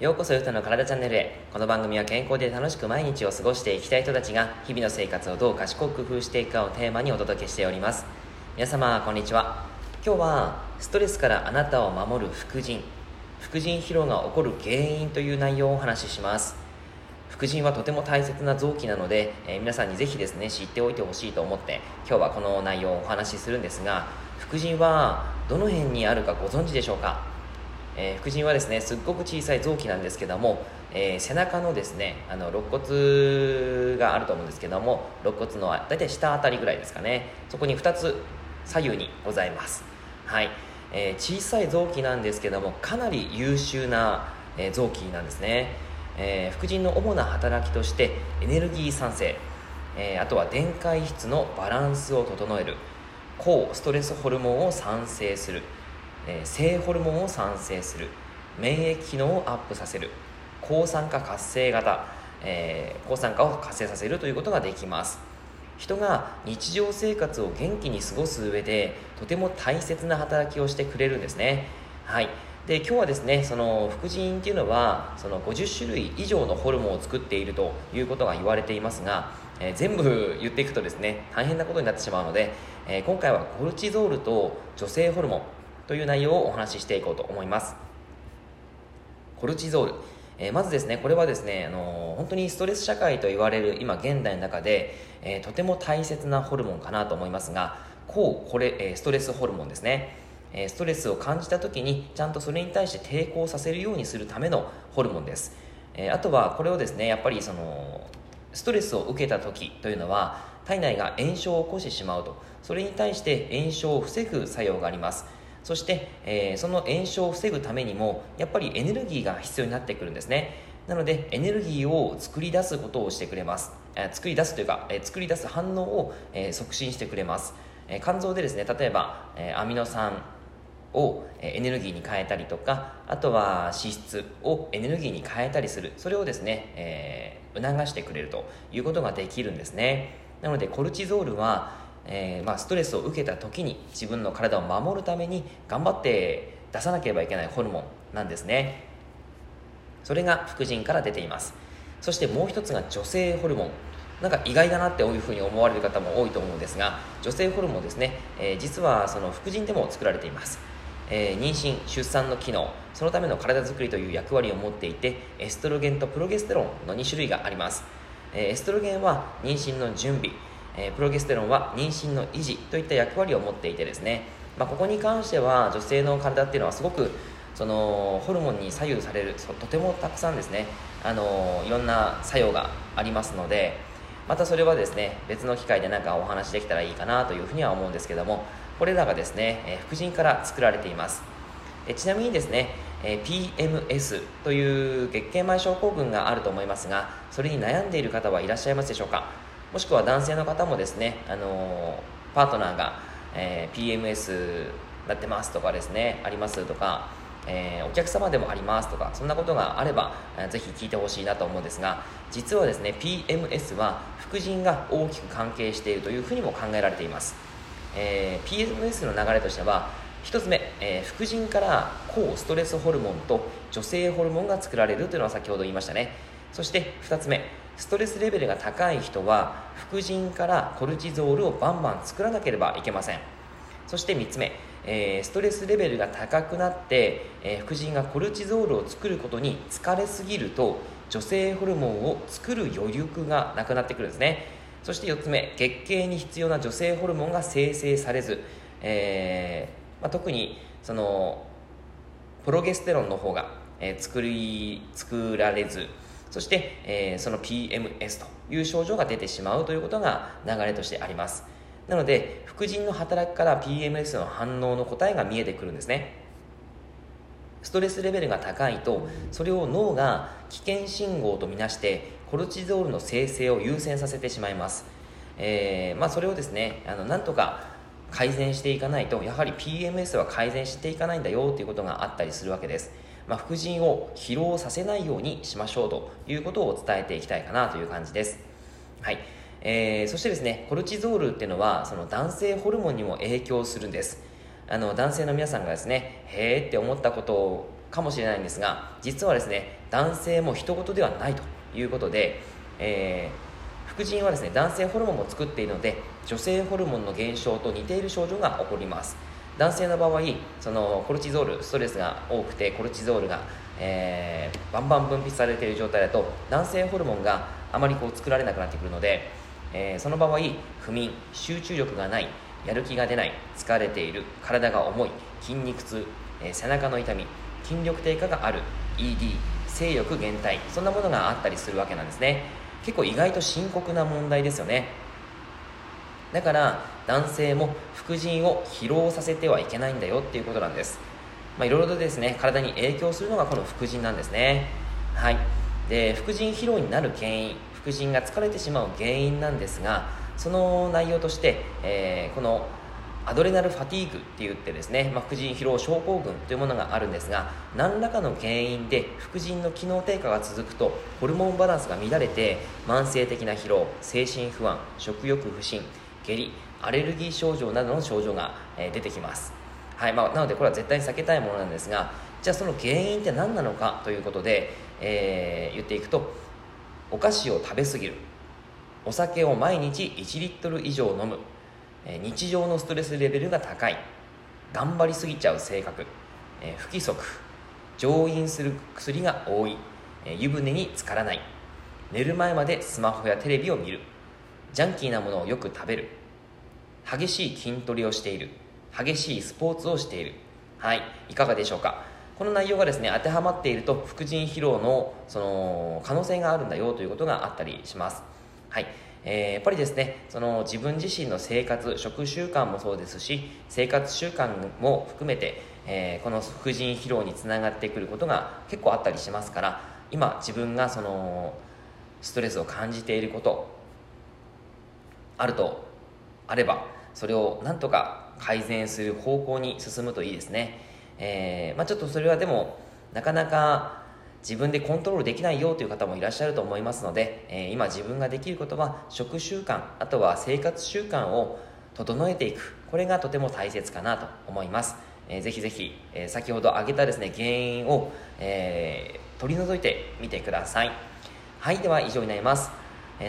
ようこそゆたの体チャンネルへ。この番組は健康で楽しく毎日を過ごしていきたい人たちが日々の生活をどう賢く工夫していくかをテーマにお届けしております。皆様こんにちは。今日はストレスからあなたを守る副腎疲労が起こる原因という内容をお話しします。副腎はとても大切な臓器なので、皆さんにぜひですね知っておいてほしいと思って今日はこの内容をお話しするんですが、副腎はどの辺にあるかご存知でしょうか。副腎はですねすっごく小さい臓器なんですけども、背中のですね肋骨があると思うんですけども、肋骨のだいたい下あたりぐらいですかね、そこに2つ左右にございます。はい、小さい臓器なんですけどもかなり優秀な、臓器なんですね。副腎の主な働きとしてエネルギー産生、あとは電解質のバランスを整える、抗ストレスホルモンを産生する、性ホルモンを産生する、免疫機能をアップさせる、抗酸化を活性させるということができます。人が日常生活を元気に過ごす上でとても大切な働きをしてくれるんですね。はい、で今日はですねその副腎っていうのはその50種類以上のホルモンを作っているということが言われていますが、全部言っていくとですね大変なことになってしまうので、今回はコルチゾールと女性ホルモンという内容をお話ししていこうと思います。コルチゾール、まずですねこれはですね、本当にストレス社会と言われる今現代の中で、とても大切なホルモンかなと思いますが、ストレスホルモンですね。ストレスを感じた時にちゃんとそれに対して抵抗させるようにするためのホルモンです。あとはこれをですねやっぱりそのストレスを受けた時というのは体内が炎症を起こしてしまうと、それに対して炎症を防ぐ作用があります。そして、その炎症を防ぐためにもやっぱりエネルギーが必要になってくるんですね。なのでエネルギーを作り出すことをしてくれます。作り出す反応を、促進してくれます。肝臓でですね例えば、アミノ酸をエネルギーに変えたりとか、あとは脂質をエネルギーに変えたりする、それをですね、促してくれるということができるんですね。なのでコルチゾールはストレスを受けた時に自分の体を守るために頑張って出さなければいけないホルモンなんですね。それが副腎から出ています。そしてもう一つが女性ホルモン、なんか意外だなっていうふうに思われる方も多いと思うんですが、女性ホルモンですね、実はその副腎でも作られています。妊娠・出産の機能、そのための体作りという役割を持っていて、エストロゲンとプロゲステロンの2種類があります。エストロゲンは妊娠の準備、プロゲステロンは妊娠の維持といった役割を持っていてですね、ここに関しては女性の体っていうのはすごくそのホルモンに左右される、とてもたくさんですねいろんな作用がありますので、またそれはですね別の機会で何かお話できたらいいかなというふうには思うんですけども、これらがですね、副腎から作られています。ちなみにですね、PMS という月経前症候群があると思いますが、それに悩んでいる方はいらっしゃいますでしょうか。もしくは男性の方もですね、パートナーが、PMS になってますとかですね、ありますとか、お客様でもありますとか、そんなことがあれば、ぜひ聞いてほしいなと思うんですが、実はですね、PMS は副腎が大きく関係しているというふうにも考えられています。PMS の流れとしては、1つ目、副腎から抗ストレスホルモンと女性ホルモンが作られるというのは先ほど言いましたね。そして2つ目、ストレスレベルが高い人は副腎からコルチゾールをバンバン作らなければいけません。そして3つ目、ストレスレベルが高くなって、副腎がコルチゾールを作ることに疲れすぎると女性ホルモンを作る余力がなくなってくるんですね。そして4つ目、月経に必要な女性ホルモンが生成されず、特にそのプロゲステロンの方が、作られず、そして、その PMS という症状が出てしまうということが流れとしてあります。なので副腎の働きから PMS の反応の答えが見えてくるんですね。ストレスレベルが高いとそれを脳が危険信号とみなしてコルチゾールの生成を優先させてしまいます。それをですねなんとか改善していかないと、やはり PMS は改善していかないんだよということがあったりするわけです。副腎を疲労させないようにしましょうということを伝えていきたいかなという感じです。はい、そしてですね、コルチゾールっていうのはその男性ホルモンにも影響するんです。男性の皆さんがですね、へーって思ったことかもしれないんですが、実はですね、男性も人事ではないということで、副腎はですね、男性ホルモンも作っているので、女性ホルモンの減少と似ている症状が起こります。男性の場合、そのコルチゾール、ストレスが多くてコルチゾールが、バンバン分泌されている状態だと、男性ホルモンがあまりこう作られなくなってくるので、その場合、不眠、集中力がない、やる気が出ない、疲れている、体が重い、筋肉痛、背中の痛み、筋力低下がある、 ED、 性欲減退、そんなものがあったりするわけなんですね。結構意外と深刻な問題ですよね。だから男性も副腎を疲労させてはいけないんだよっていうことなんです。いろいろとですね、体に影響するのがこの副腎なんですね。はい。で、副腎疲労になる原因、副腎が疲れてしまう原因なんですが、その内容として、このアドレナルファティーグっていってですね、副腎疲労症候群というものがあるんですが、何らかの原因で副腎の機能低下が続くと、ホルモンバランスが乱れて慢性的な疲労、精神不安、食欲不振、下痢、アレルギー症状などの症状が出てきます。はい。なのでこれは絶対に避けたいものなんですが、じゃあその原因って何なのかということで、言っていくと、お菓子を食べ過ぎる、お酒を毎日1リットル以上飲む、日常のストレスレベルが高い、頑張りすぎちゃう性格、不規則、上飲する薬が多い、湯船に浸からない、寝る前までスマホやテレビを見る、ジャンキーなものをよく食べる、激しい筋トレをしている、激しいスポーツをしている。はい、いかがでしょうか。この内容がですね、当てはまっていると副腎疲労のその可能性があるんだよということがあったりします。はい。やっぱりですね、その自分自身の生活、食習慣もそうですし、生活習慣も含めて、この副腎疲労につながってくることが結構あったりしますから、今自分がそのストレスを感じていることあればそれをなんとか改善する方向に進むといいですね。ちょっとそれはでもなかなか自分でコントロールできないよという方もいらっしゃると思いますので、今自分ができることは食習慣、あとは生活習慣を整えていく、これがとても大切かなと思います。ぜひぜひ、先ほど挙げたですね、原因を、取り除いてみてください。はい、では以上になります。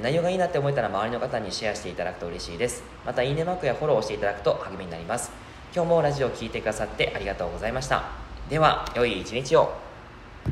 内容がいいなって思えたら周りの方にシェアしていただくと嬉しいです。またいいねマークやフォローをしていただくと励みになります。今日もラジオを聴いてくださってありがとうございました。では良い一日を。